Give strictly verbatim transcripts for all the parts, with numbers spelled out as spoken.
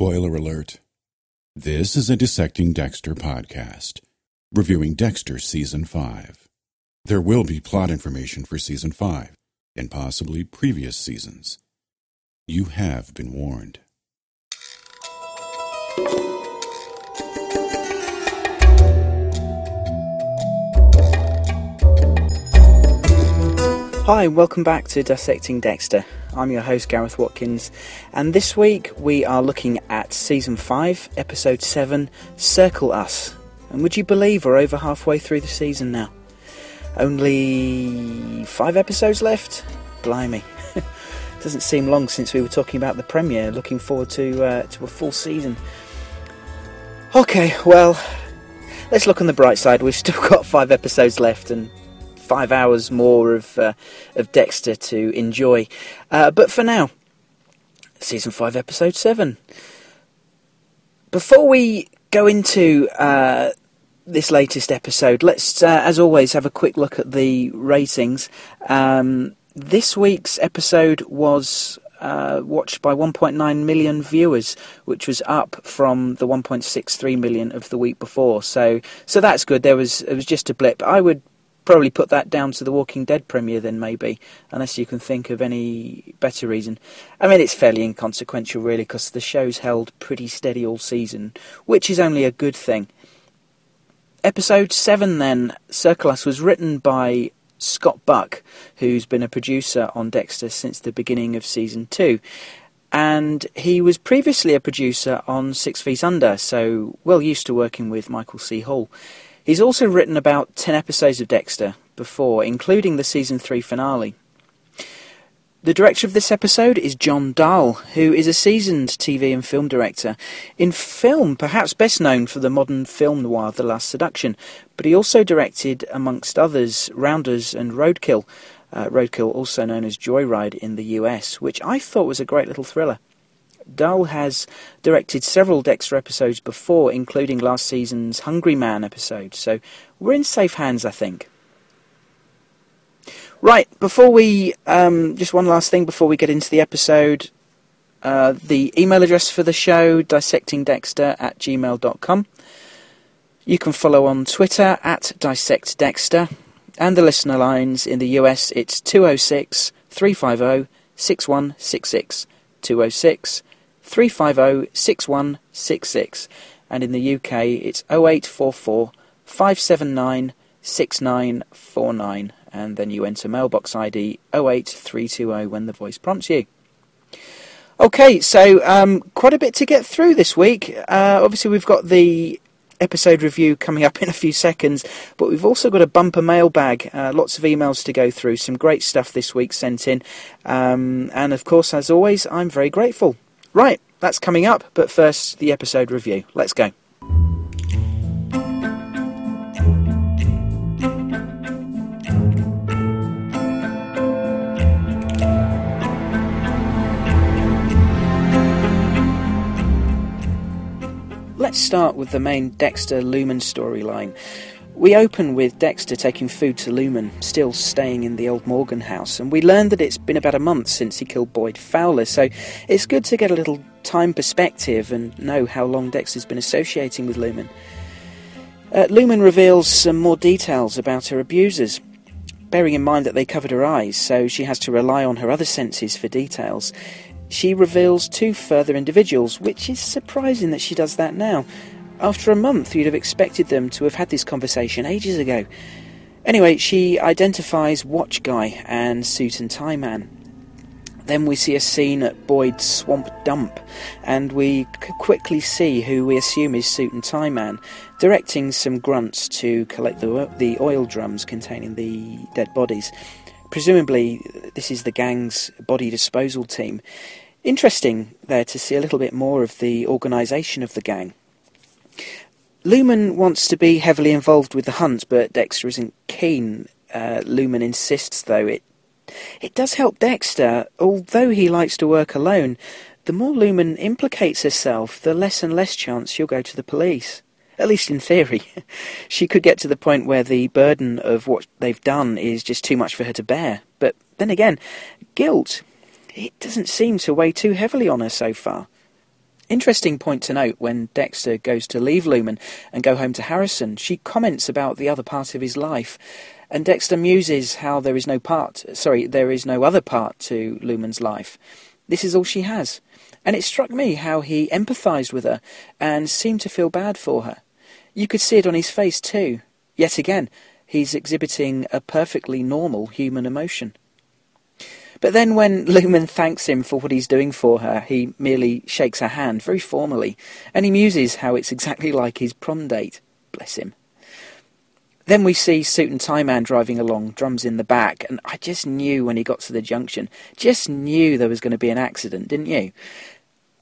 Spoiler alert. This is a Dissecting Dexter podcast, reviewing Dexter Season five. There will be plot information for Season five, and possibly previous seasons. You have been warned. Hi, and welcome back to Dissecting Dexter. I'm your host, Gareth Watkins, and this week we are looking at Season five, Episode seven, Circle Us. And would you believe we're over halfway through the season now? Only five episodes left? Blimey. Doesn't seem long since we were talking about the premiere, looking forward to, uh, to a full season. Okay, well, let's look on the bright side. We've still got five episodes left, and five hours more of uh, of Dexter to enjoy. Uh, but for now, Season five, Episode seven. Before we go into uh, this latest episode, let's, uh, as always, have a quick look at the ratings. Um, this week's episode was uh, watched by one point nine million viewers, which was up from the one point six three million of the week before. So so that's good. There was It was just a blip. I would probably put that down to the Walking Dead premiere then, maybe, unless you can think of any better reason. I mean, it's fairly inconsequential really, because the show's held pretty steady all season, which is only a good thing. Episode seven then, Circle Us, was written by Scott Buck, who's been a producer on Dexter since the beginning of Season two. And he was previously a producer on Six Feet Under, so well used to working with Michael C. Hall. He's also written about ten episodes of Dexter before, including the Season three finale. The director of this episode is John Dahl, who is a seasoned T V and film director. In film, perhaps best known for the modern film noir The Last Seduction, but he also directed, amongst others, Rounders and Roadkill, uh, Roadkill also known as Joyride in the U S, which I thought was a great little thriller. Dahl has directed several Dexter episodes before, including last season's Hungry Man episode, so we're in safe hands, I think. Right, before we, um, just one last thing before we get into the episode. Uh, the email address for the show, dissecting dexter at gmail dot com. You can follow on Twitter at dissectdexter, and the listener lines in the U S, it's two oh six, three five oh, six one six six, two oh six, three five oh, six one six six, and in the U K it's oh eight four four, five seven nine, six nine four nine, and then you enter mailbox I D oh eight three two oh when the voice prompts you. Okay, so um, quite a bit to get through this week. Uh, obviously we've got the episode review coming up in a few seconds, but we've also got a bumper mailbag, uh, lots of emails to go through, some great stuff this week sent in, um, and of course, as always, I'm very grateful. Right, that's coming up, but first, the episode review. Let's go. Let's start with the main Dexter-Lumen storyline. We open with Dexter taking food to Lumen, still staying in the old Morgan house, and we learn that it's been about a month since he killed Boyd Fowler, so it's good to get a little time perspective and know how long Dexter's been associating with Lumen. Uh, Lumen reveals some more details about her abusers, bearing in mind that they covered her eyes, so she has to rely on her other senses for details. She reveals two further individuals, which is surprising that she does that now. After a month, you'd have expected them to have had this conversation ages ago. Anyway, she identifies Watch Guy and Suit and Tie Man. Then we see a scene at Boyd's swamp dump, and we c- quickly see who we assume is Suit and Tie Man, directing some grunts to collect the, the oil drums containing the dead bodies. Presumably, this is the gang's body disposal team. Interesting there to see a little bit more of the organisation of the gang. Lumen wants to be heavily involved with the hunt, but Dexter isn't keen. Uh, Lumen insists, though. It it does help Dexter, although he likes to work alone. The more Lumen implicates herself, the less and less chance she'll go to the police. At least in theory. She could get to the point where the burden of what they've done is just too much for her to bear. But then again, guilt, it doesn't seem to weigh too heavily on her so far. Interesting point to note, when Dexter goes to leave Lumen and go home to Harrison, she comments about the other part of his life, and Dexter muses how there is no part, sorry, there is no other part to Lumen's life. This is all she has. And it struck me how he empathised with her and seemed to feel bad for her. You could see it on his face too. Yet again, he's exhibiting a perfectly normal human emotion. But then when Lumen thanks him for what he's doing for her, he merely shakes her hand very formally, and he muses how it's exactly like his prom date. Bless him. Then we see Suit and Tie Man driving along, drums in the back, and I just knew when he got to the junction, just knew there was going to be an accident, didn't you?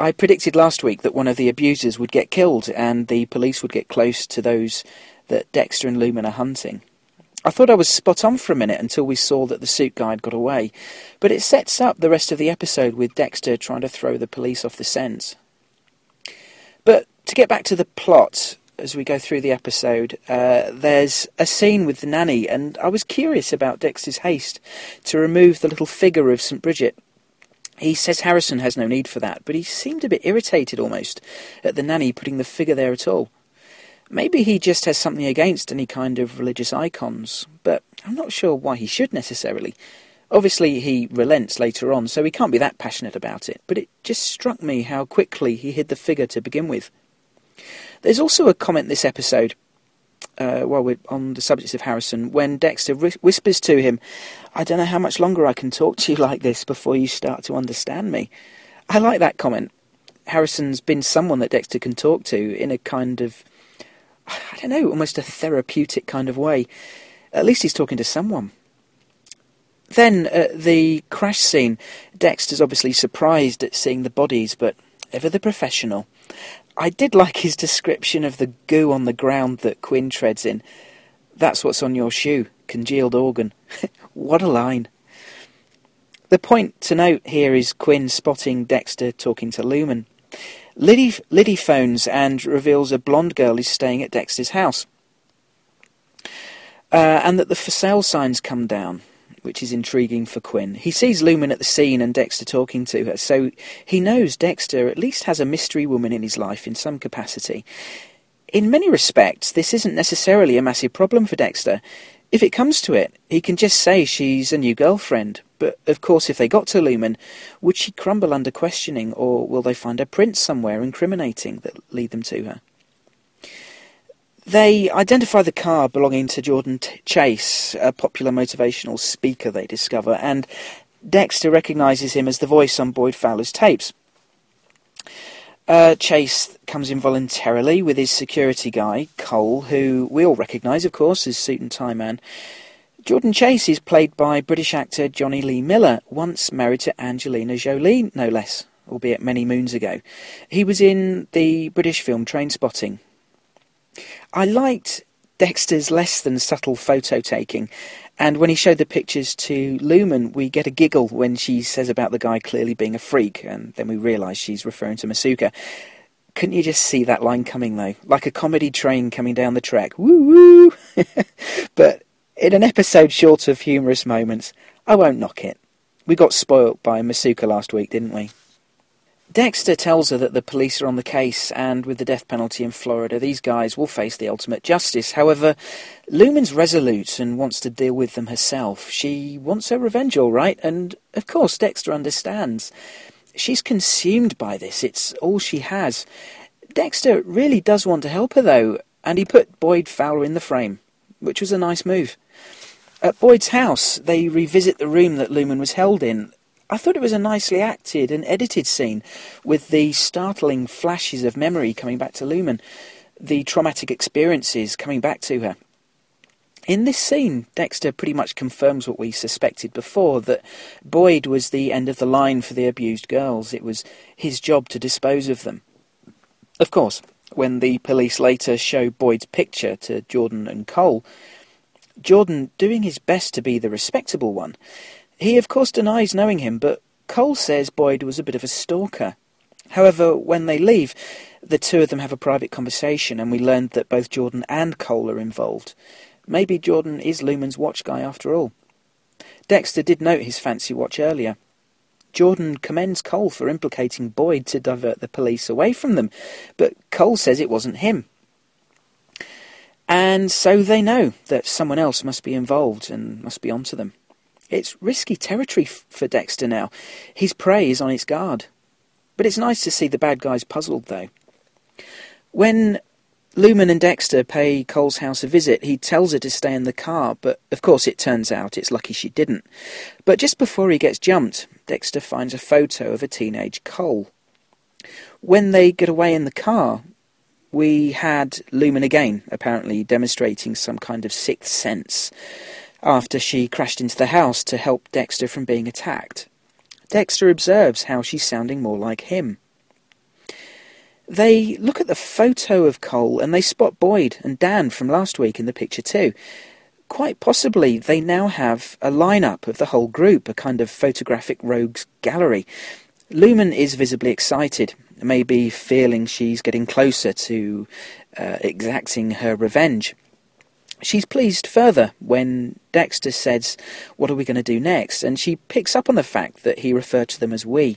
I predicted last week that one of the abusers would get killed and the police would get close to those that Dexter and Lumen are hunting. I thought I was spot on for a minute until we saw that the suit guy had got away, but it sets up the rest of the episode with Dexter trying to throw the police off the scent. But to get back to the plot, as we go through the episode, uh, there's a scene with the nanny, and I was curious about Dexter's haste to remove the little figure of Saint Bridget. He says Harrison has no need for that, but he seemed a bit irritated almost at the nanny putting the figure there at all. Maybe he just has something against any kind of religious icons, but I'm not sure why he should necessarily. Obviously, he relents later on, so he can't be that passionate about it, but it just struck me how quickly he hid the figure to begin with. There's also a comment this episode, uh, while we're on the subject of Harrison, when Dexter whispers to him, "I don't know how much longer I can talk to you like this before you start to understand me." I like that comment. Harrison's been someone that Dexter can talk to in a kind of, I don't know, almost a therapeutic kind of way. At least he's talking to someone. Then, uh, the crash scene. Dexter's obviously surprised at seeing the bodies, but ever the professional. I did like his description of the goo on the ground that Quinn treads in. "That's what's on your shoe, congealed organ." What a line. The point to note here is Quinn spotting Dexter talking to Lumen. Liddy, Liddy phones and reveals a blonde girl is staying at Dexter's house. Uh, and that the for sale signs come down, which is intriguing for Quinn. He sees Lumen at the scene and Dexter talking to her, so he knows Dexter at least has a mystery woman in his life in some capacity. In many respects, this isn't necessarily a massive problem for Dexter. If it comes to it, he can just say she's a new girlfriend. But, of course, if they got to Lumen, would she crumble under questioning, or will they find her prints somewhere incriminating that lead them to her? They identify the car belonging to Jordan Chase, a popular motivational speaker they discover, and Dexter recognises him as the voice on Boyd Fowler's tapes. Uh, Chase comes in voluntarily with his security guy, Cole, who we all recognise, of course, as Suit and Tie Man. Jordan Chase is played by British actor Johnny Lee Miller, once married to Angelina Jolie, no less, albeit many moons ago. He was in the British film Trainspotting. I liked Dexter's less than subtle photo taking, and when he showed the pictures to Lumen, we get a giggle when she says about the guy clearly being a freak, and then we realise she's referring to Masuka. Couldn't you just see that line coming, though? Like a comedy train coming down the track. Woo-woo! But in an episode short of humorous moments, I won't knock it. We got spoilt by Masuka last week, didn't we? Dexter tells her that the police are on the case, and with the death penalty in Florida, these guys will face the ultimate justice. However, Lumen's resolute and wants to deal with them herself. She wants her revenge, all right, and of course Dexter understands. She's consumed by this. It's all she has. Dexter really does want to help her, though, and he put Boyd Fowler in the frame, which was a nice move. At Boyd's house, they revisit the room that Lumen was held in. I thought it was a nicely acted and edited scene, with the startling flashes of memory coming back to Lumen, the traumatic experiences coming back to her. In this scene, Dexter pretty much confirms what we suspected before, that Boyd was the end of the line for the abused girls. It was his job to dispose of them. Of course, when the police later show Boyd's picture to Jordan and Cole, Jordan doing his best to be the respectable one. He, of course, denies knowing him, but Cole says Boyd was a bit of a stalker. However, when they leave, the two of them have a private conversation, and we learned that both Jordan and Cole are involved. Maybe Jordan is Lumen's watch guy after all. Dexter did note his fancy watch earlier. Jordan commends Cole for implicating Boyd to divert the police away from them, but Cole says it wasn't him. And so they know that someone else must be involved and must be onto them. It's risky territory f- for Dexter now. His prey is on its guard. But it's nice to see the bad guys puzzled, though. When Lumen and Dexter pay Cole's house a visit, he tells her to stay in the car, but of course it turns out it's lucky she didn't. But just before he gets jumped, Dexter finds a photo of a teenage Cole. When they get away in the car, we had Lumen again, apparently demonstrating some kind of sixth sense after she crashed into the house to help Dexter from being attacked. Dexter observes how she's sounding more like him. They look at the photo of Cole and they spot Boyd and Dan from last week in the picture too. Quite possibly they now have a lineup of the whole group, a kind of photographic rogues gallery. Lumen is visibly excited, maybe feeling she's getting closer to uh, exacting her revenge. She's pleased further when Dexter says, "What are we going to do next?" And she picks up on the fact that he referred to them as "we,"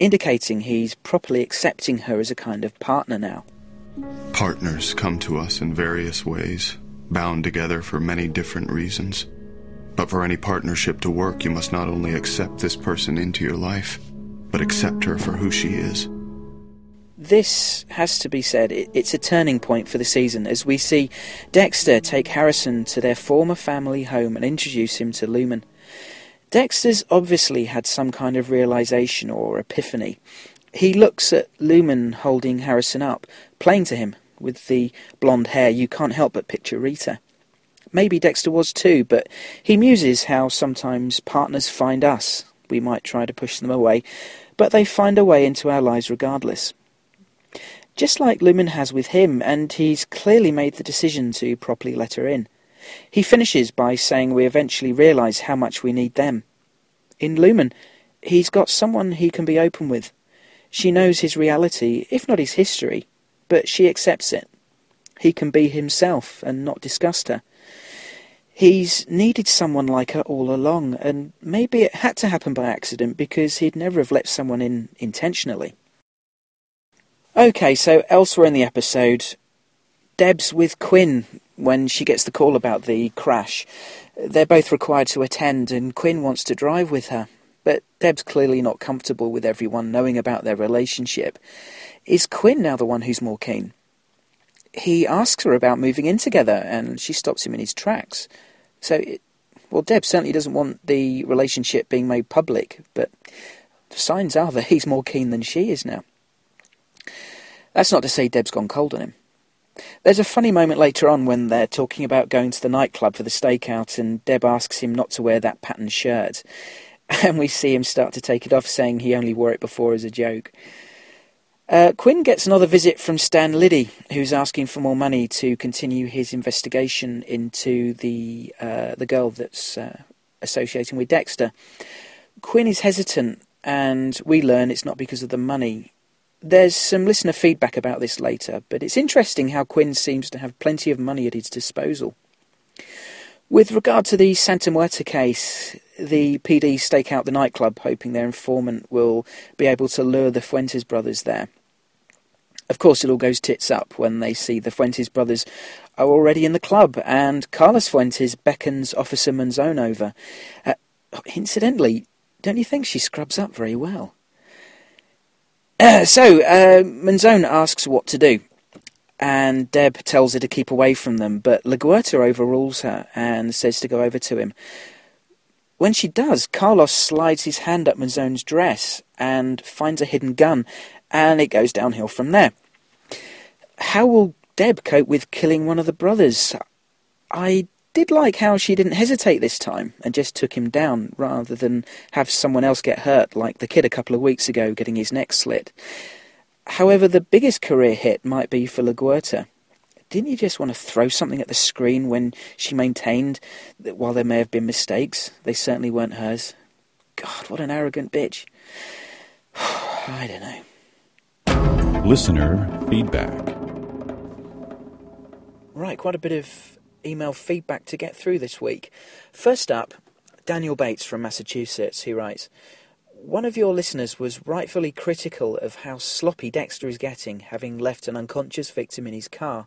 indicating he's properly accepting her as a kind of partner now. Partners come to us in various ways, bound together for many different reasons. But for any partnership to work, you must not only accept this person into your life, but accept her for who she is. This has to be said, it's a turning point for the season, as we see Dexter take Harrison to their former family home and introduce him to Lumen. Dexter's obviously had some kind of realization or epiphany. He looks at Lumen holding Harrison up, playing to him with the blonde hair. You can't help but picture Rita. Maybe Dexter was too, but he muses how sometimes partners find us. We might try to push them away, but they find a way into our lives regardless. Just like Lumen has with him, and he's clearly made the decision to properly let her in. He finishes by saying we eventually realise how much we need them. In Lumen, he's got someone he can be open with. She knows his reality, if not his history, but she accepts it. He can be himself and not disgust her. He's needed someone like her all along, and maybe it had to happen by accident because he'd never have let someone in intentionally. Okay, so elsewhere in the episode, Deb's with Quinn when she gets the call about the crash. They're both required to attend, and Quinn wants to drive with her, but Deb's clearly not comfortable with everyone knowing about their relationship. Is Quinn now the one who's more keen? He asks her about moving in together, and she stops him in his tracks. So, it, well, Deb certainly doesn't want the relationship being made public, but the signs are that he's more keen than she is now. That's not to say Deb's gone cold on him. There's a funny moment later on when they're talking about going to the nightclub for the stakeout and Deb asks him not to wear that patterned shirt. And we see him start to take it off, saying he only wore it before as a joke. Uh, Quinn gets another visit from Stan Liddy, who's asking for more money to continue his investigation into the, uh, the girl that's uh, associating with Dexter. Quinn is hesitant, and we learn it's not because of the money. There's some listener feedback about this later, but it's interesting how Quinn seems to have plenty of money at his disposal. With regard to the Santa Muerta case, the P D stake out the nightclub, hoping their informant will be able to lure the Fuentes brothers there. Of course, it all goes tits up when they see the Fuentes brothers are already in the club, and Carlos Fuentes beckons Officer Monzon over. Uh, incidentally, don't you think she scrubs up very well? Uh, so, uh, Monzon asks what to do, and Deb tells her to keep away from them, but LaGuerta overrules her and says to go over to him. When she does, Carlos slides his hand up Monzon's dress and finds a hidden gun, and it goes downhill from there. How will Deb cope with killing one of the brothers? I did like how she didn't hesitate this time and just took him down rather than have someone else get hurt like the kid a couple of weeks ago getting his neck slit. However, the biggest career hit might be for LaGuerta. Didn't you just want to throw something at the screen when she maintained that while there may have been mistakes, they certainly weren't hers? God, what an arrogant bitch. I don't know. Listener feedback. Right, quite a bit of email feedback to get through this week. First up, Daniel Bates from Massachusetts, who writes, One of your listeners was rightfully critical of how sloppy Dexter is getting, having left an unconscious victim in his car.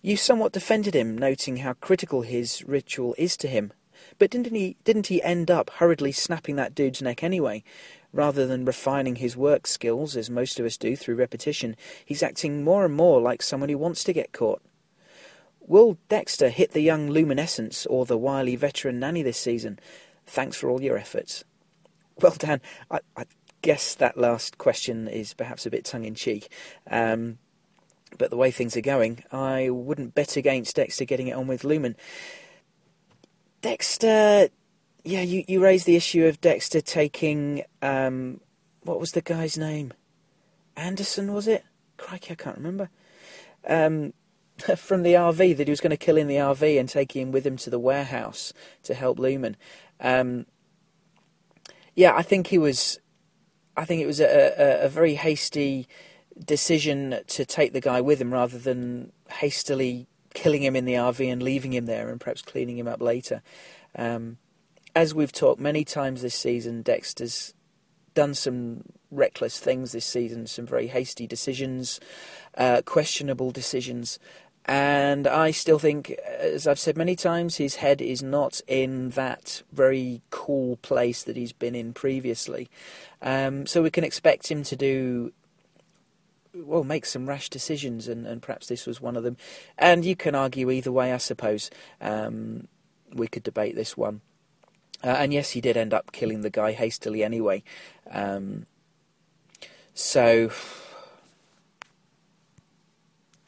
You somewhat defended him, noting how critical his ritual is to him. But didn't he, didn't he end up hurriedly snapping that dude's neck anyway? Rather than refining his work skills, as most of us do through repetition, he's acting more and more like someone who wants to get caught. Will Dexter hit the young luminescence or the wily veteran nanny this season? Thanks for all your efforts. Well, Dan, I, I guess that last question is perhaps a bit tongue-in-cheek. Um, but the way things are going, I wouldn't bet against Dexter getting it on with Lumen. Dexter, yeah, you, you raised the issue of Dexter taking, um, what was the guy's name? Anderson, was it? Crikey, I can't remember. Um, from the R V, that he was going to kill in the R V and take him with him to the warehouse to help Lumen. Um, yeah, I think he was, I think it was a, a, a very hasty decision to take the guy with him rather than hastily killing him in the R V and leaving him there and perhaps cleaning him up later. Um, as we've talked many times this season, Dexter's done some reckless things this season, some very hasty decisions, uh, questionable decisions. And I still think, as I've said many times, his head is not in that very cool place that he's been in previously. Um, so we can expect him to do... well, make some rash decisions, and, and perhaps this was one of them. And you can argue either way, I suppose. Um, we could debate this one. Uh, and yes, he did end up killing the guy hastily anyway. Um, so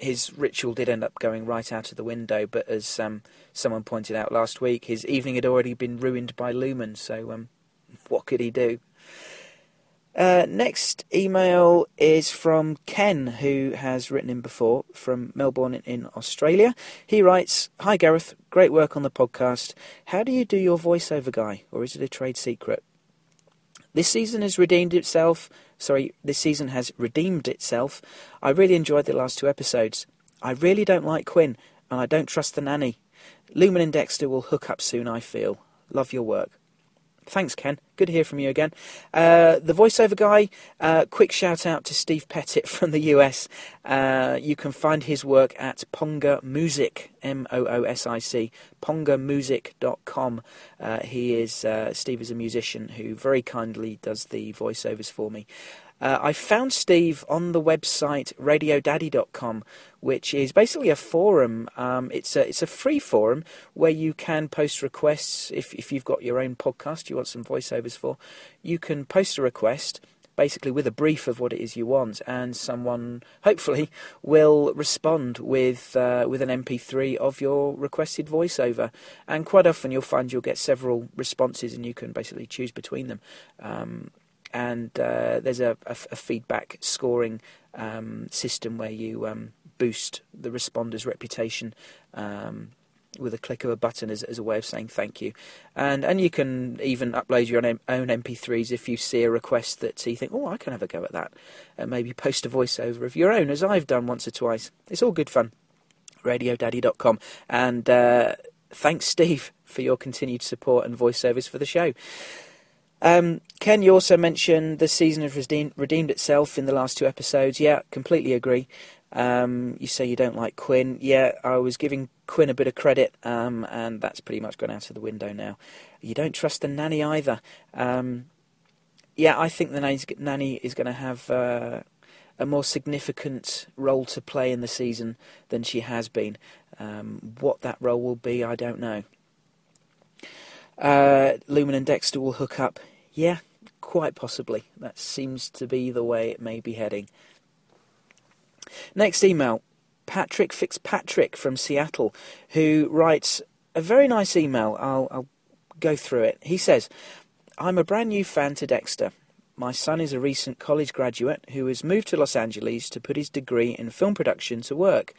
his ritual did end up going right out of the window, but as um, someone pointed out last week, his evening had already been ruined by Lumen, so um, what could he do? Uh, next email is from Ken, who has written in before from Melbourne in Australia. He writes, "Hi Gareth, great work on the podcast. How do you do your voiceover guy, or is it a trade secret? This season has redeemed itself. Sorry, this season has redeemed itself. I really enjoyed the last two episodes. I really don't like Quinn, and I don't trust the nanny. Lumen and Dexter will hook up soon, I feel. Love your work." Thanks, Ken. Good to hear from you again. Uh, the voiceover guy, uh, quick shout-out to Steve Pettit from the U S. Uh, you can find his work at Ponga Music, M O O S I C, ponga music dot com. Uh, he is, uh, Steve is a musician who very kindly does the voiceovers for me. Uh, I found Steve on the website radio daddy dot com, which is basically a forum. Um, it's a it's a free forum where you can post requests. If if you've got your own podcast you want some voiceovers for, you can post a request, basically with a brief of what it is you want, and someone, hopefully, will respond with uh, with an M P three of your requested voiceover. And quite often you'll find you'll get several responses, and you can basically choose between them. Um And uh, there's a, a, a feedback scoring um, system where you um, boost the responder's reputation um, with a click of a button as, as a way of saying thank you. And and you can even upload your own, own M P threes if you see a request that you think, oh, I can have a go at that. And maybe post a voiceover of your own, as I've done once or twice. It's all good fun. radio daddy dot com. And uh, thanks, Steve, for your continued support and voiceovers for the show. Um, Ken, you also mentioned the season has redeemed, redeemed itself in the last two episodes. Yeah, completely agree. Um, you say you don't like Quinn. Yeah, I was giving Quinn a bit of credit, um, and that's pretty much gone out of the window now. You don't trust the nanny either. Um, yeah, I think the nanny is going to have uh, a more significant role to play in the season than she has been. Um, what that role will be, I don't know. Uh, Lumen and Dexter will hook up. Yeah, quite possibly. That seems to be the way it may be heading. Next email, Patrick Fitzpatrick from Seattle, who writes a very nice email. I'll, I'll go through it. He says, "I'm a brand new fan to Dexter. My son is a recent college graduate who has moved to Los Angeles to put his degree in film production to work.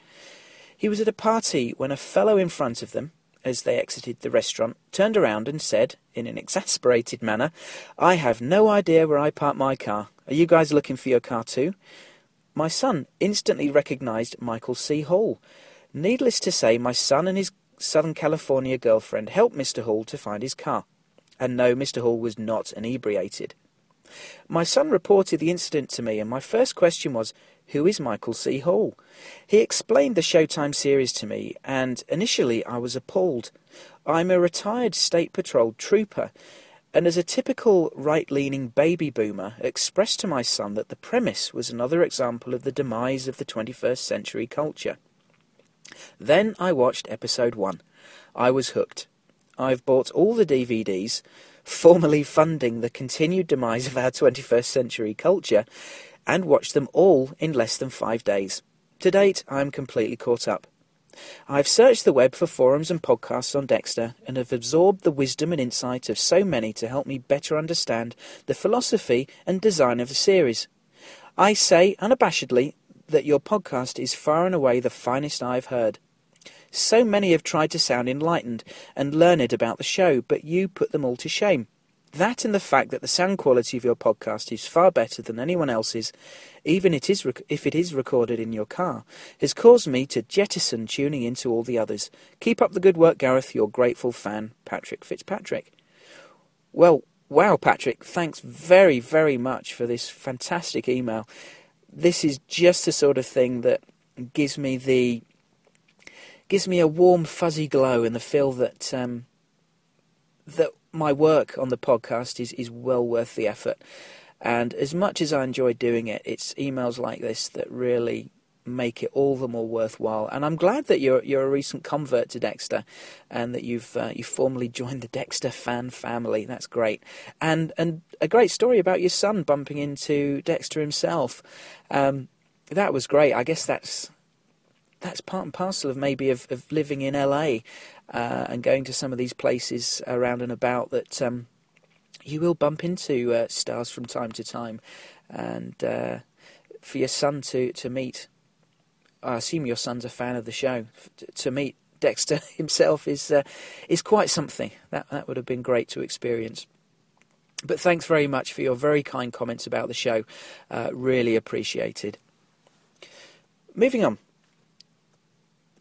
He was at a party when a fellow in front of them, as they exited the restaurant, turned around and said, in an exasperated manner, 'I have no idea where I park my car. Are you guys looking for your car too?' My son instantly recognised Michael C. Hall. Needless to say, my son and his Southern California girlfriend helped Mister Hall to find his car. And no, Mister Hall was not inebriated. My son reported the incident to me, and my first question was, who is Michael C. Hall? He explained the Showtime series to me, and initially I was appalled. I'm a retired State Patrol trooper, and as a typical right-leaning baby boomer, expressed to my son that the premise was another example of the demise of the twenty-first century culture. Then I watched episode one. I was hooked. I've bought all the D V Ds, formally funding the continued demise of our twenty-first century culture, and watched them all in less than five days. To date, I'm completely caught up. I've searched the web for forums and podcasts on Dexter, and have absorbed the wisdom and insight of so many to help me better understand the philosophy and design of the series. I say unabashedly that your podcast is far and away the finest I've heard. So many have tried to sound enlightened and learned about the show, but you put them all to shame. That and the fact that the sound quality of your podcast is far better than anyone else's, even it is rec- if it is recorded in your car, has caused me to jettison tuning into all the others. Keep up the good work, Gareth, your grateful fan, Patrick Fitzpatrick. Well, wow, Patrick, thanks very, very much for this fantastic email. This is just the sort of thing that gives me the... gives me a warm, fuzzy glow and the feel that... Um, that my work on the podcast is, is well worth the effort. And as much as I enjoy doing it, it's emails like this that really make it all the more worthwhile. And I'm glad that you're you're a recent convert to Dexter and that you've uh, you formally joined the Dexter fan family. That's great. And and a great story about your son bumping into Dexter himself. Um, that was great. I guess that's that's part and parcel of maybe of, of living in L A. Uh, and going to some of these places around and about that um, you will bump into uh, stars from time to time, and uh, for your son to, to meet, I assume your son's a fan of the show, to meet Dexter himself is uh, is quite something. That that would have been great to experience. But thanks very much for your very kind comments about the show, uh, really appreciated. Moving on.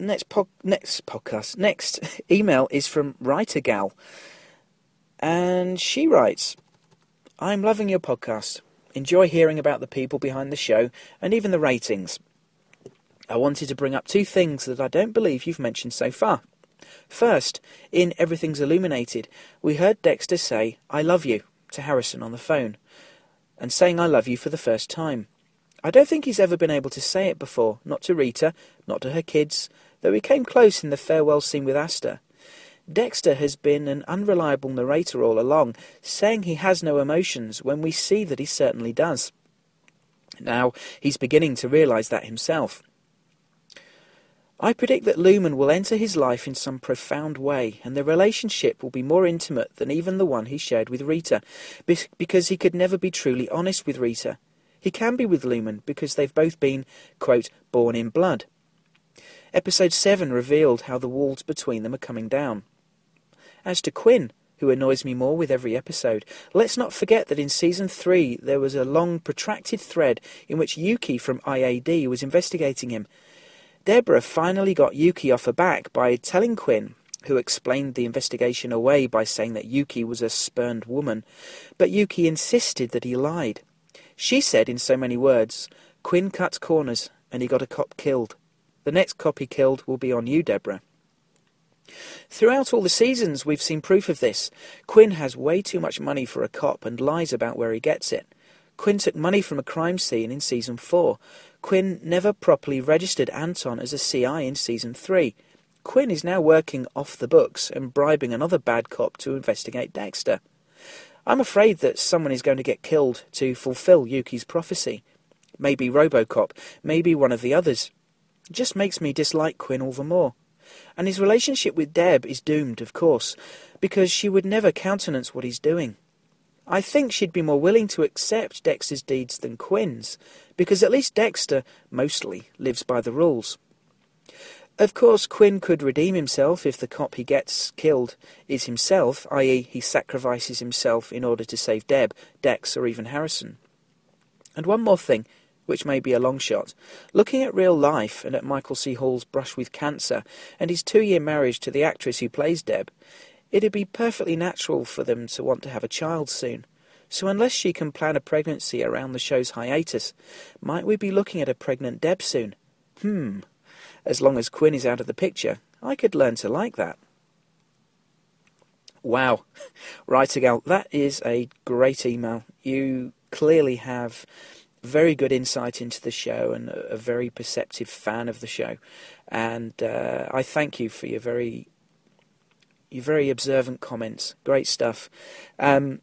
Next pod, next podcast, next email is from Writer Gal, and she writes, I'm loving your podcast. Enjoy hearing about the people behind the show and even the ratings. I wanted to bring up two things that I don't believe you've mentioned so far. First, in Everything's Illuminated, we heard Dexter say, I love you, to Harrison on the phone, and saying I love you for the first time. I don't think he's ever been able to say it before, not to Rita, not to her kids, though he came close in the farewell scene with Asta. Dexter has been an unreliable narrator all along, saying he has no emotions when we see that he certainly does. Now he's beginning to realise that himself. I predict that Lumen will enter his life in some profound way, and their relationship will be more intimate than even the one he shared with Rita, because he could never be truly honest with Rita. He can be with Lumen because they've both been, quote, born in blood. Episode seven revealed how the walls between them are coming down. As to Quinn, who annoys me more with every episode, let's not forget that in Season three there was a long, protracted thread in which Yuki from I A D was investigating him. Deborah finally got Yuki off her back by telling Quinn, who explained the investigation away by saying that Yuki was a spurned woman, but Yuki insisted that he lied. She said in so many words, Quinn cuts corners and he got a cop killed. The next cop he killed will be on you, Deborah. Throughout all the seasons we've seen proof of this. Quinn has way too much money for a cop and lies about where he gets it. Quinn took money from a crime scene in Season four. Quinn never properly registered Anton as a C I in Season three. Quinn is now working off the books and bribing another bad cop to investigate Dexter. I'm afraid that someone is going to get killed to fulfill Yuki's prophecy. Maybe Robocop, maybe one of the others. It just makes me dislike Quinn all the more. And his relationship with Deb is doomed, of course, because she would never countenance what he's doing. I think she'd be more willing to accept Dexter's deeds than Quinn's, because at least Dexter, mostly, lives by the rules. Of course, Quinn could redeem himself if the cop he gets killed is himself, that is he sacrifices himself in order to save Deb, Dex, or even Harrison. And one more thing, which may be a long shot. Looking at real life and at Michael C. Hall's brush with cancer and his two-year marriage to the actress who plays Deb, it'd be perfectly natural for them to want to have a child soon. So unless she can plan a pregnancy around the show's hiatus, might we be looking at a pregnant Deb soon? Hmm. As long as Quinn is out of the picture, I could learn to like that. Wow. Writing out, that is a great email. You clearly have very good insight into the show and a very perceptive fan of the show. And uh, I thank you for your very, your very observant comments. Great stuff. Um,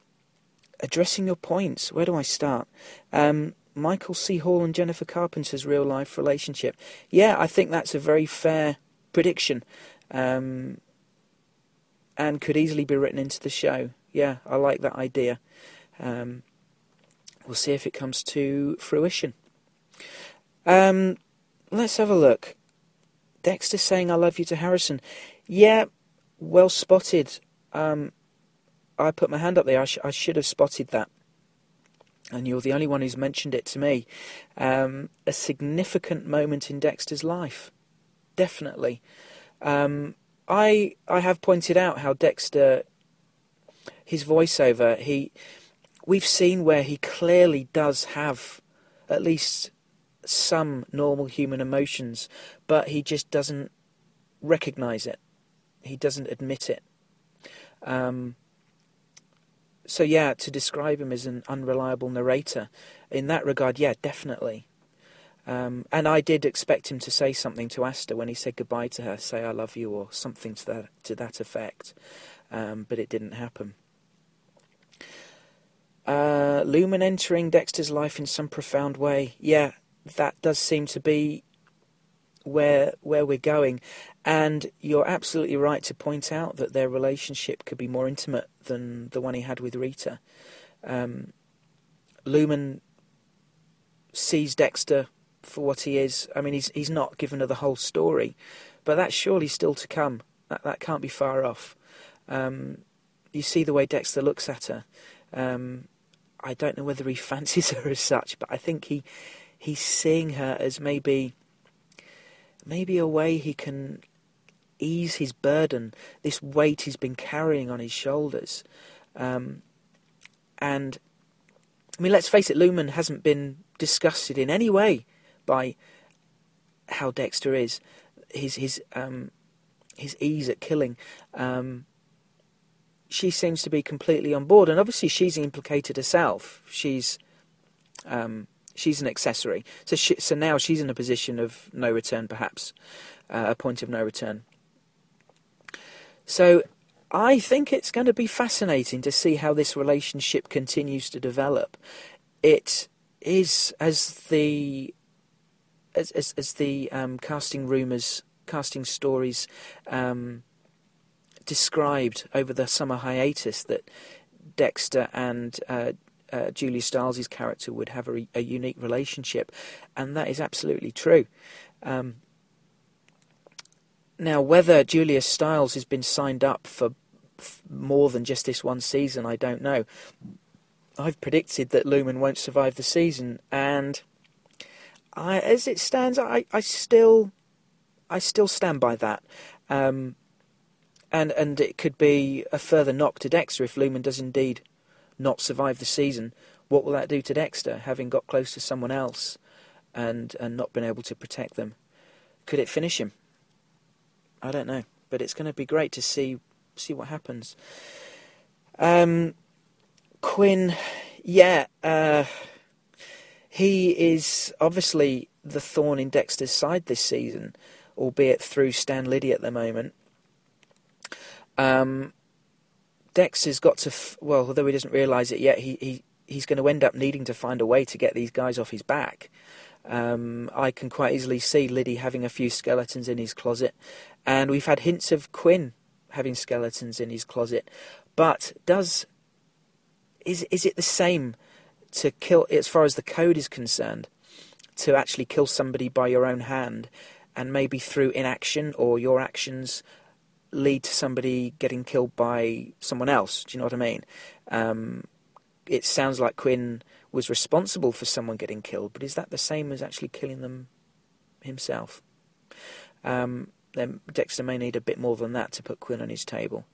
addressing your points, where do I start? Um, Michael C. Hall and Jennifer Carpenter's real-life relationship. Yeah, I think that's a very fair prediction. Um, and could easily be written into the show. Yeah, I like that idea. Um, we'll see if it comes to fruition. Um, let's have a look. Dexter saying, I love you to Harrison. Yeah, well spotted. Um, I put my hand up there. I, sh- I should have spotted that. And you're the only one who's mentioned it to me. Um, a significant moment in Dexter's life. Definitely. Um, I I have pointed out how Dexter, his voiceover, he we've seen where he clearly does have at least some normal human emotions, but he just doesn't recognise it. He doesn't admit it. Um, so yeah, to describe him as an unreliable narrator, in that regard, yeah, definitely. Um, and I did expect him to say something to Asta when he said goodbye to her, say I love you or something to that to that effect, um, but it didn't happen. Uh, Lumen entering Dexter's life in some profound way. Yeah, that does seem to be where where we're going. And you're absolutely right to point out that their relationship could be more intimate than the one he had with Rita. Um, Lumen sees Dexter for what he is. I mean, he's he's not given her the whole story, but that's surely still to come. That that can't be far off. Um, you see the way Dexter looks at her. Um, I don't know whether he fancies her as such, but I think he he's seeing her as maybe maybe a way he can ease his burden, this weight he's been carrying on his shoulders. Um, and I mean, let's face it, Lumen hasn't been disgusted in any way by how Dexter is, his his um, his ease at killing. Um, she seems to be completely on board, and obviously she's implicated herself. She's um, she's an accessory, so she, so now she's in a position of no return, perhaps uh, a point of no return. So I think it's going to be fascinating to see how this relationship continues to develop. It is as the as as, as the um, casting rumours, casting stories um, described over the summer hiatus that Dexter and uh, uh, Julia Stiles' character would have a, a unique relationship, and that is absolutely true. Um, now, whether Julia Stiles has been signed up for f- more than just this one season, I don't know. I've predicted that Lumen won't survive the season, and I, as it stands, I, I still, I still stand by that. Um, and and it could be a further knock to Dexter if Lumen does indeed not survive the season. What will that do to Dexter, having got close to someone else and and not been able to protect them? Could it finish him? I don't know, but it's going to be great to see see what happens. Um. Quinn, yeah, uh, he is obviously the thorn in Dexter's side this season, albeit through Stan Liddy at the moment. Um, Dexter's got to, f- well, although he doesn't realise it yet, he, he he's going to end up needing to find a way to get these guys off his back. Um, I can quite easily see Liddy having a few skeletons in his closet, and we've had hints of Quinn having skeletons in his closet, but does... Is is it the same to kill, as far as the code is concerned, to actually kill somebody by your own hand and maybe through inaction or your actions lead to somebody getting killed by someone else? Do you know what I mean? Um, it sounds like Quinn was responsible for someone getting killed, but is that the same as actually killing them himself? Um, then Dexter may need a bit more than that to put Quinn on his table.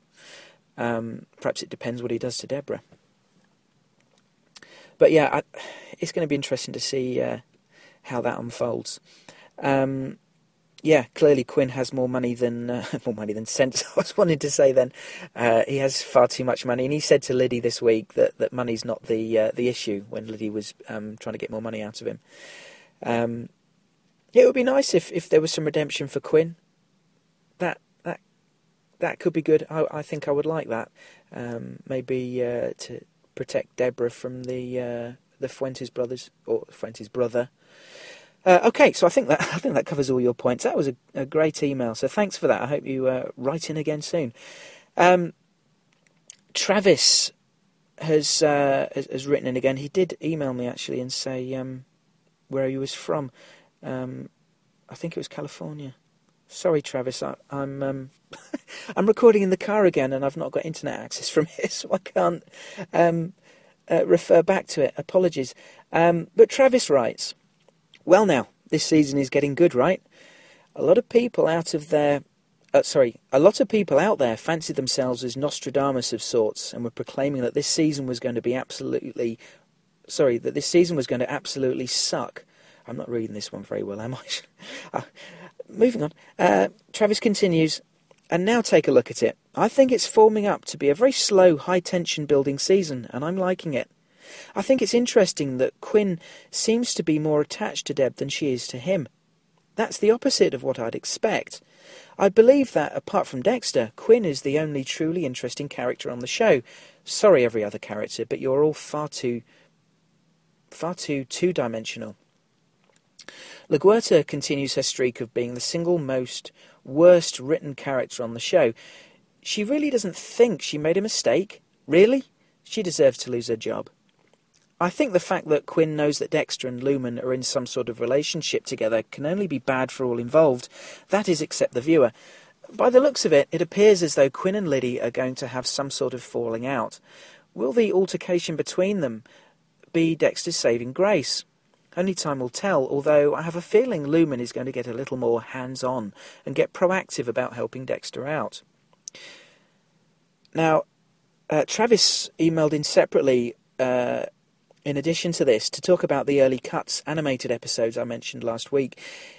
Um, perhaps it depends what he does to Deborah. But yeah, I, it's going to be interesting to see uh, how that unfolds. Um, yeah, clearly Quinn has more money than uh, more money than sense. I was wanting to say then uh, he has far too much money, and he said to Liddy this week that, that money's not the uh, the issue when Liddy was um, trying to get more money out of him. Um, yeah, it would be nice if, if there was some redemption for Quinn. That that that could be good. I, I think I would like that. Um, maybe uh, to protect Deborah from the uh, the Fuentes brothers or Fuentes brother. Uh, okay, so I think that I think that covers all your points. That was a, a great email, so thanks for that. I hope you uh, write in again soon. Um, Travis has, uh, has has written in again. He did email me actually and say um, where he was from. Um, I think it was California. Sorry, Travis, I, I'm um, I'm recording in the car again, and I've not got internet access from here, so I can't um, uh, refer back to it. Apologies, um, but Travis writes. Well now, this season is getting good, right? A lot of people out of their... Uh, sorry, a lot of people out there fancied themselves as Nostradamus of sorts and were proclaiming that this season was going to be absolutely... Sorry, that this season was going to absolutely suck. I'm not reading this one very well, am I? uh, moving on. Uh, Travis continues, and now take a look at it. I think it's forming up to be a very slow, high-tension building season, and I'm liking it. I think it's interesting that Quinn seems to be more attached to Deb than she is to him. That's the opposite of what I'd expect. I believe that, apart from Dexter, Quinn is the only truly interesting character on the show. Sorry, every other character, but you're all far too... far too two-dimensional. LaGuerta continues her streak of being the single most worst written character on the show. She really doesn't think she made a mistake. Really? She deserves to lose her job. I think the fact that Quinn knows that Dexter and Lumen are in some sort of relationship together can only be bad for all involved, that is, except the viewer. By the looks of it, it appears as though Quinn and Liddy are going to have some sort of falling out. Will the altercation between them be Dexter's saving grace? Only time will tell, although I have a feeling Lumen is going to get a little more hands-on and get proactive about helping Dexter out. Now, uh, Travis emailed in separately... Uh, In addition to this, to talk about the early cuts animated episodes I mentioned last week,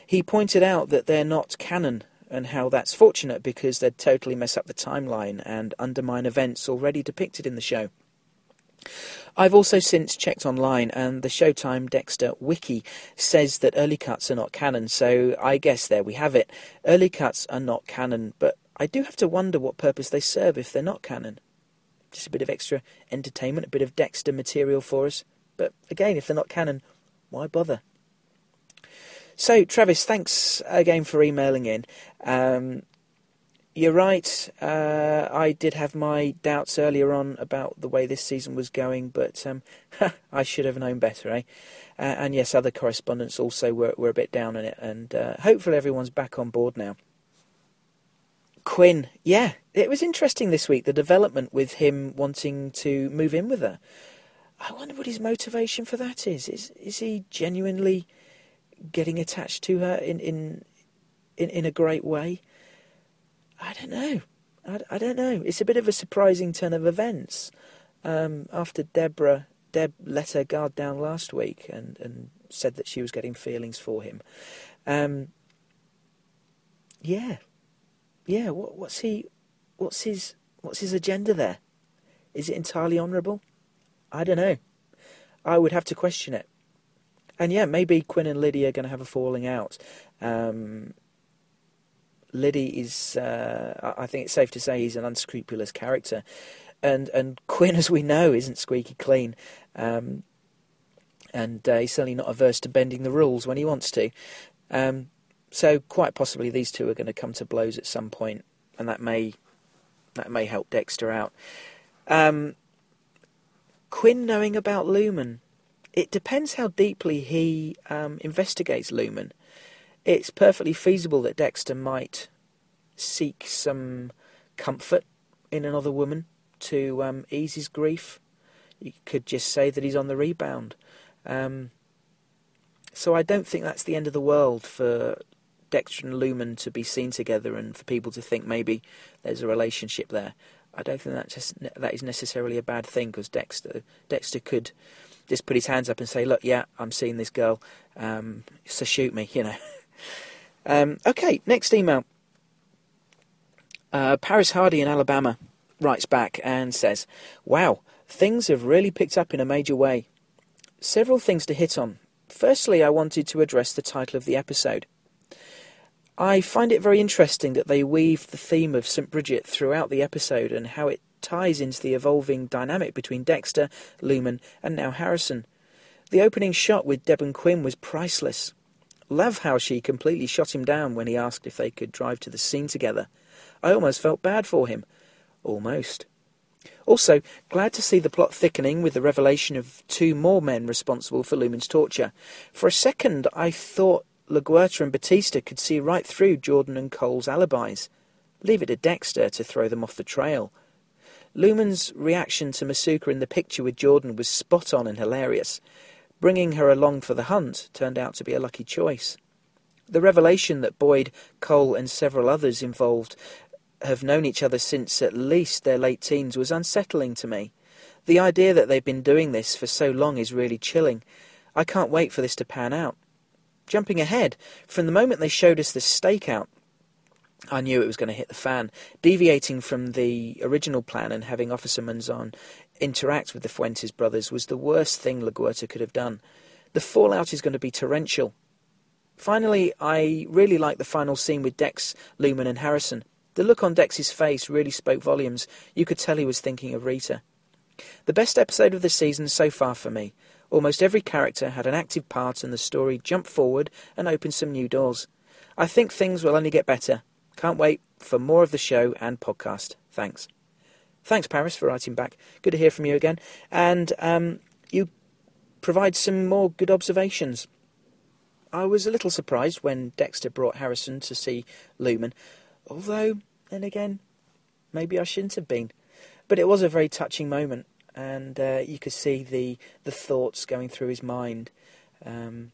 he pointed out that they're not canon and how that's fortunate because they'd totally mess up the timeline and undermine events already depicted in the show. I've also since checked online and the Showtime Dexter wiki says that early cuts are not canon, so I guess there we have it. Early cuts are not canon, but I do have to wonder what purpose they serve if they're not canon. Just a bit of extra entertainment, a bit of Dexter material for us. But again, if they're not canon, why bother? So, Travis, thanks again for emailing in. Um, you're right. Uh, I did have my doubts earlier on about the way this season was going, but um, I should have known better, eh? Uh, and yes, other correspondents also were, were a bit down on it, and uh, hopefully everyone's back on board now. Quinn, yeah, it was interesting this week, the development with him wanting to move in with her. I wonder what his motivation for that is. Is is he genuinely getting attached to her in in, in, in a great way? I don't know. I, I don't know. It's a bit of a surprising turn of events. Um, after Deborah, Deb let her guard down last week and, and said that she was getting feelings for him. Um, yeah. Yeah, what, what's he? What's his? What's his agenda there? Is it entirely honourable? I don't know. I would have to question it. And yeah, maybe Quinn and Liddy are going to have a falling out. Um, Liddy is, uh, I think it's safe to say, he's an unscrupulous character, and and Quinn, as we know, isn't squeaky clean, um, and uh, he's certainly not averse to bending the rules when he wants to. Um, So quite possibly these two are going to come to blows at some point, and that may that may help Dexter out. Um, Quinn knowing about Lumen, it depends how deeply he um, investigates Lumen. It's perfectly feasible that Dexter might seek some comfort in another woman to um, ease his grief. You could just say that he's on the rebound. Um, so I don't think that's the end of the world for Dexter and Lumen to be seen together and for people to think maybe there's a relationship there. I don't think that just, that is necessarily a bad thing because Dexter Dexter could just put his hands up and say, look, yeah, I'm seeing this girl, um, so shoot me, you know. um, okay, next email. Uh, Paris Hardy in Alabama writes back and says, wow, things have really picked up in a major way. Several things to hit on. Firstly, I wanted to address the title of the episode. I find it very interesting that they weave the theme of Saint Bridget throughout the episode and how it ties into the evolving dynamic between Dexter, Lumen, and now Harrison. The opening shot with Deb and Quinn was priceless. Love how she completely shot him down when he asked if they could drive to the scene together. I almost felt bad for him. Almost. Also, glad to see the plot thickening with the revelation of two more men responsible for Lumen's torture. For a second, I thought LaGuerta and Batista could see right through Jordan and Cole's alibis. Leave it to Dexter to throw them off the trail. Lumen's reaction to Masuka in the picture with Jordan was spot on and hilarious. Bringing her along for the hunt turned out to be a lucky choice. The revelation that Boyd, Cole and several others involved have known each other since at least their late teens was unsettling to me. The idea that they've been doing this for so long is really chilling. I can't wait for this to pan out. Jumping ahead, from the moment they showed us the stakeout, I knew it was going to hit the fan. Deviating from the original plan and having Officer Manzon interact with the Fuentes brothers was the worst thing LaGuerta could have done. The fallout is going to be torrential. Finally, I really like the final scene with Dex, Lumen and Harrison. The look on Dex's face really spoke volumes. You could tell he was thinking of Rita. The best episode of the season so far for me. Almost every character had an active part and the story jumped forward and opened some new doors. I think things will only get better. Can't wait for more of the show and podcast. Thanks. Thanks, Paris, for writing back. Good to hear from you again. And um, you provide some more good observations. I was a little surprised when Dexter brought Harrison to see Lumen. Although, then again, maybe I shouldn't have been. But it was a very touching moment, and uh, you could see the, the thoughts going through his mind. Um,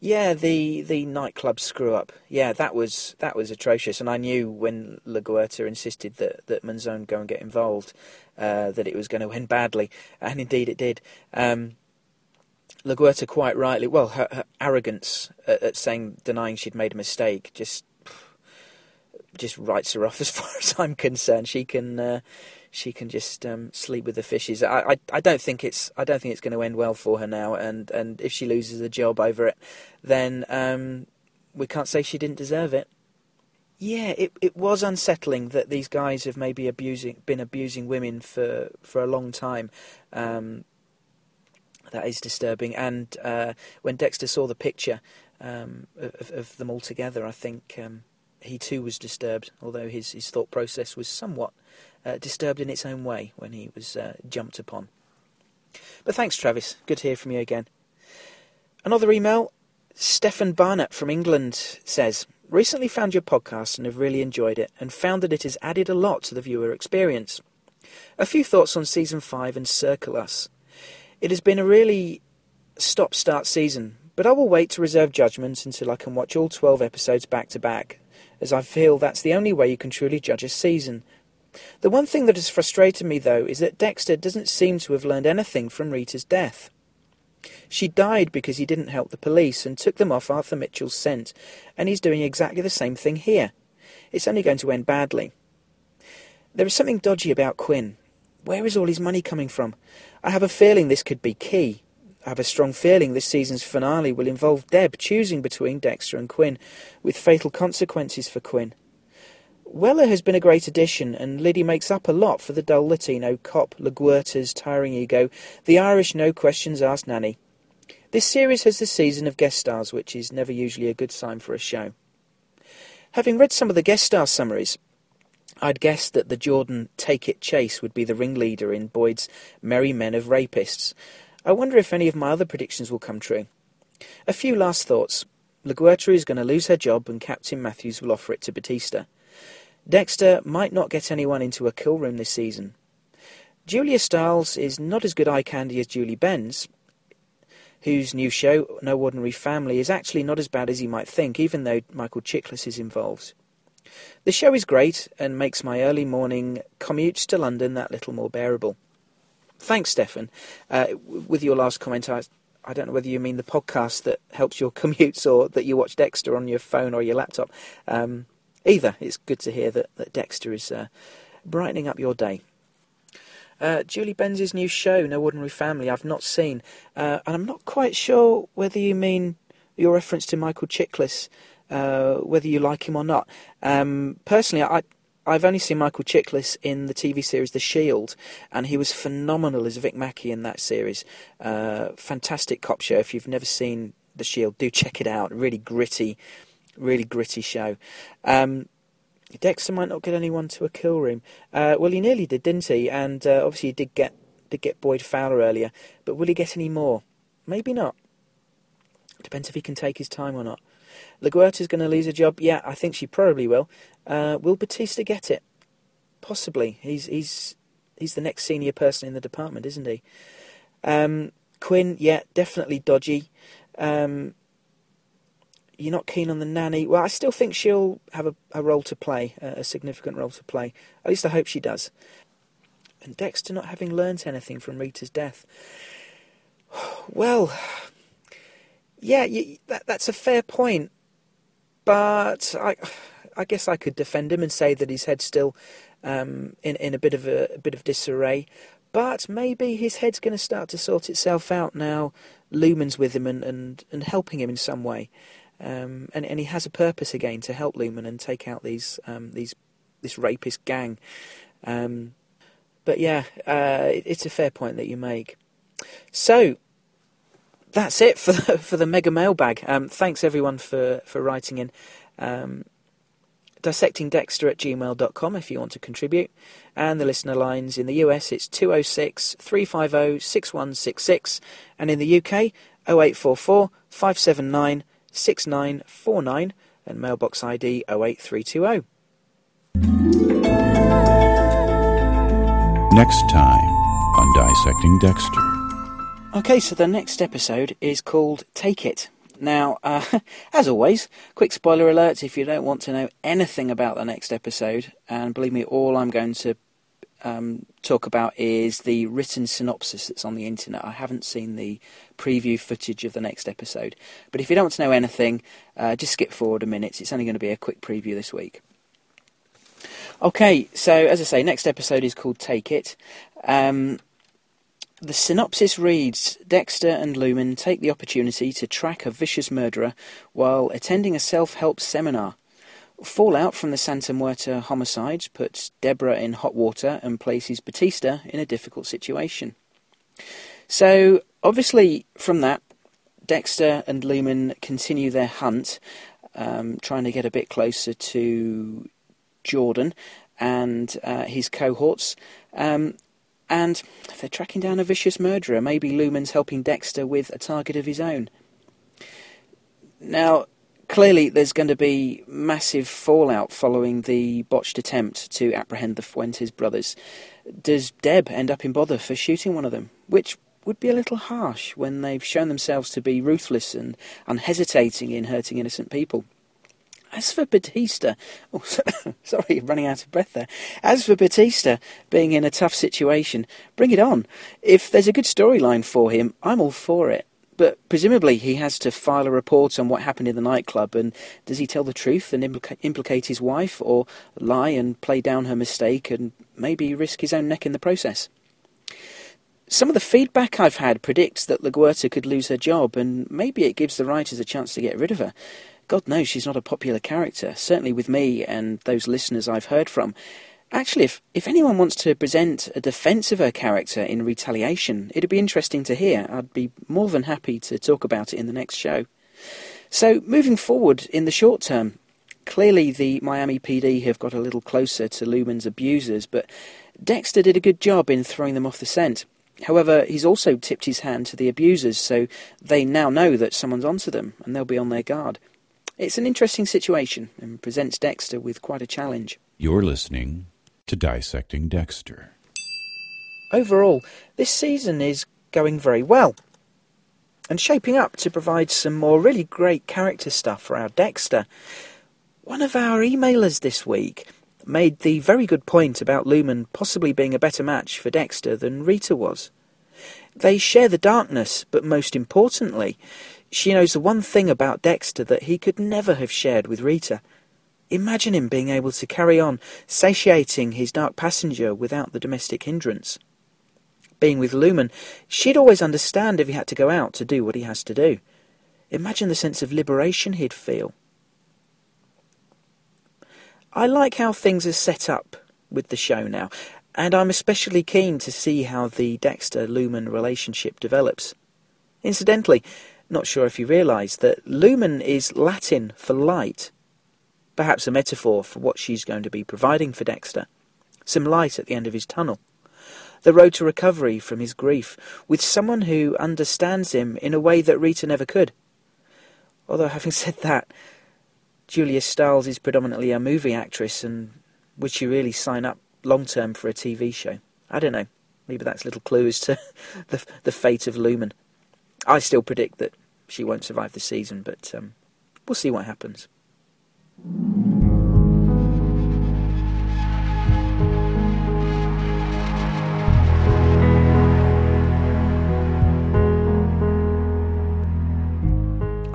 yeah, the the nightclub screw-up. Yeah, that was that was atrocious, and I knew when LaGuerta insisted that, that Manzon go and get involved, uh, that it was going to end badly, and indeed it did. Um, LaGuerta quite rightly, well, her, her arrogance at, at saying, denying she'd made a mistake, just... just writes her off as far as I'm concerned. She can, uh, she can just um, sleep with the fishes. I, I, I don't think it's, I don't think it's going to end well for her now. And, and if she loses a job over it, then um, we can't say she didn't deserve it. Yeah, it, it was unsettling that these guys have maybe abusing, been abusing women for, for a long time. Um, that is disturbing. And uh, when Dexter saw the picture um, of, of them all together, I think. Um, He too was disturbed, although his, his thought process was somewhat uh, disturbed in its own way when he was uh, jumped upon. But thanks, Travis. Good to hear from you again. Another email. Stefan Barnett from England says, recently found your podcast and have really enjoyed it and found that it has added a lot to the viewer experience. A few thoughts on Season five and Circle Us. It has been a really stop-start season, but I will wait to reserve judgment until I can watch all twelve episodes back-to-back, as I feel that's the only way you can truly judge a season. The one thing that has frustrated me, though, is that Dexter doesn't seem to have learned anything from Rita's death. She died because he didn't help the police and took them off Arthur Mitchell's scent, and he's doing exactly the same thing here. It's only going to end badly. There is something dodgy about Quinn. Where is all his money coming from? I have a feeling this could be key. I have a strong feeling this season's finale will involve Deb choosing between Dexter and Quinn, with fatal consequences for Quinn. Weller has been a great addition, and Liddy makes up a lot for the dull Latino cop, LaGuerta's tiring ego, the Irish no-questions-asked nanny. This series has the season of guest stars, which is never usually a good sign for a show. Having read some of the guest star summaries, I'd guessed that the Jordan Take It Chase would be the ringleader in Boyd's Merry Men of Rapists. I wonder if any of my other predictions will come true. A few last thoughts. LaGuerta is going to lose her job and Captain Matthews will offer it to Batista. Dexter might not get anyone into a kill room this season. Julia Stiles is not as good eye candy as Julie Benz, whose new show, No Ordinary Family, is actually not as bad as you might think, even though Michael Chiklis is involved. The show is great and makes my early morning commutes to London that little more bearable. Thanks, Stefan. Uh, with your last comment, I, I don't know whether you mean the podcast that helps your commutes or that you watch Dexter on your phone or your laptop. Um, either. It's good to hear that, that Dexter is uh, brightening up your day. Uh, Julie Benz's new show, No Ordinary Family, I've not seen. Uh, and I'm not quite sure whether you mean your reference to Michael Chiklis, uh, whether you like him or not. Um, personally, I... I've only seen Michael Chiklis in the T V series The Shield, and he was phenomenal as Vic Mackey in that series. Uh, fantastic cop show. If you've never seen The Shield, do check it out. Really gritty, really gritty show. Um, Dexter might not get anyone to a kill room. Uh, well, he nearly did, didn't he? And uh, obviously he did get, did get Boyd Fowler earlier. But will he get any more? Maybe not. Depends if he can take his time or not. LaGuerta's going to lose a job. Yeah, I think she probably will. Uh, will Batista get it? Possibly. He's he's he's the next senior person in the department, isn't he? Um, Quinn, yeah, definitely dodgy. Um, you're not keen on the nanny. Well, I still think she'll have a, a role to play, a, a significant role to play. At least I hope she does. And Dexter not having learnt anything from Rita's death. Well... Yeah, you, that, that's a fair point, but I, I guess I could defend him and say that his head's still um, in in a bit of a, a bit of disarray. But maybe his head's going to start to sort itself out now. Lumen's with him and, and, and helping him in some way, um, and and he has a purpose again to help Lumen and take out these um, these this rapist gang. Um, but yeah, uh, it, it's a fair point that you make. So. That's it for the, for the mega mailbag. Um, thanks, everyone, for, for writing in. Um, dissecting dexter at gmail dot com if you want to contribute. And the listener lines in the U S, it's two oh six, three five oh, six one six six. And in the U K, oh eight four four, five seven nine, six nine four nine. And mailbox I D oh eight three two oh. Next time on Dissecting Dexter. Okay, so the next episode is called Take It. Now, uh, as always, quick spoiler alert if you don't want to know anything about the next episode, and believe me, all I'm going to um, talk about is the written synopsis that's on the internet. I haven't seen the preview footage of the next episode. But if you don't want to know anything, uh, just skip forward a minute. It's only going to be a quick preview this week. Okay, so as I say, next episode is called Take It. Um... The synopsis reads, Dexter and Lumen take the opportunity to track a vicious murderer while attending a self-help seminar. Fallout from the Santa Muerta homicides puts Deborah in hot water and places Batista in a difficult situation. So, obviously, from that, Dexter and Lumen continue their hunt, um, trying to get a bit closer to Jordan and uh, his cohorts. Um... And if they're tracking down a vicious murderer, maybe Lumen's helping Dexter with a target of his own. Now, clearly there's going to be massive fallout following the botched attempt to apprehend the Fuentes brothers. Does Deb end up in bother for shooting one of them? Which would be a little harsh when they've shown themselves to be ruthless and unhesitating in hurting innocent people. As for Batista, oh, sorry, running out of breath there. As for Batista being in a tough situation, bring it on. If there's a good storyline for him, I'm all for it. But presumably he has to file a report on what happened in the nightclub, and does he tell the truth and implica- implicate his wife, or lie and play down her mistake and maybe risk his own neck in the process? Some of the feedback I've had predicts that LaGuerta could lose her job, and maybe it gives the writers a chance to get rid of her. God knows she's not a popular character, certainly with me and those listeners I've heard from. Actually, if, if anyone wants to present a defence of her character in retaliation, it'd be interesting to hear. I'd be more than happy to talk about it in the next show. So, moving forward in the short term, clearly the Miami P D have got a little closer to Lumen's abusers, but Dexter did a good job in throwing them off the scent. However, he's also tipped his hand to the abusers, so they now know that someone's onto them, and they'll be on their guard. It's an interesting situation and presents Dexter with quite a challenge. You're listening to Dissecting Dexter. Overall, this season is going very well and shaping up to provide some more really great character stuff for our Dexter. One of our emailers this week, made the very good point about Lumen possibly being a better match for Dexter than Rita was. They share the darkness, but most importantly, she knows the one thing about Dexter that he could never have shared with Rita. Imagine him being able to carry on, satiating his dark passenger without the domestic hindrance. Being with Lumen, she'd always understand if he had to go out to do what he has to do. Imagine the sense of liberation he'd feel. I like how things are set up with the show now, and I'm especially keen to see how the Dexter-Lumen relationship develops. Incidentally, not sure if you realise that Lumen is Latin for light, perhaps a metaphor for what she's going to be providing for Dexter, some light at the end of his tunnel, the road to recovery from his grief, with someone who understands him in a way that Rita never could. Although, having said that, Julia Stiles is predominantly a movie actress, and would she really sign up long-term for a T V show? I don't know. Maybe that's a little clue as to the, the fate of Lumen. I still predict that she won't survive the season, but um, we'll see what happens.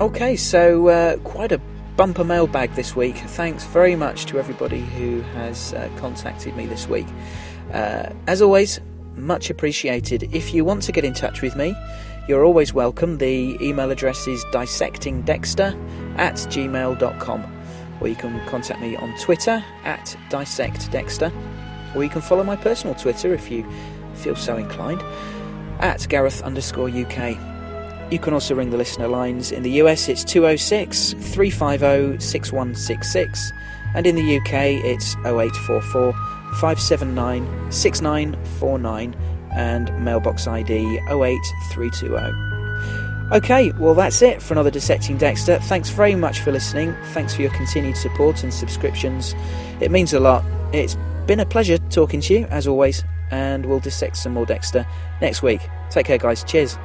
Okay, so uh, quite a bumper mailbag this week. Thanks very much to everybody who has uh, contacted me this week. Uh, as always, much appreciated. If you want to get in touch with me, you're always welcome. The email address is dissecting dexter at gmail dot com, or you can contact me on Twitter at dissect dexter, or you can follow my personal Twitter if you feel so inclined at Gareth underscore UK. You can also ring the listener lines. In the U S, it's two oh six, three five oh, six one six six. And in the U K, it's oh eight four four, five seven nine, six nine four nine and mailbox I D oh eight three two oh. Okay, well, that's it for another Dissecting Dexter. Thanks very much for listening. Thanks for your continued support and subscriptions. It means a lot. It's been a pleasure talking to you, as always, and we'll dissect some more Dexter next week. Take care, guys. Cheers.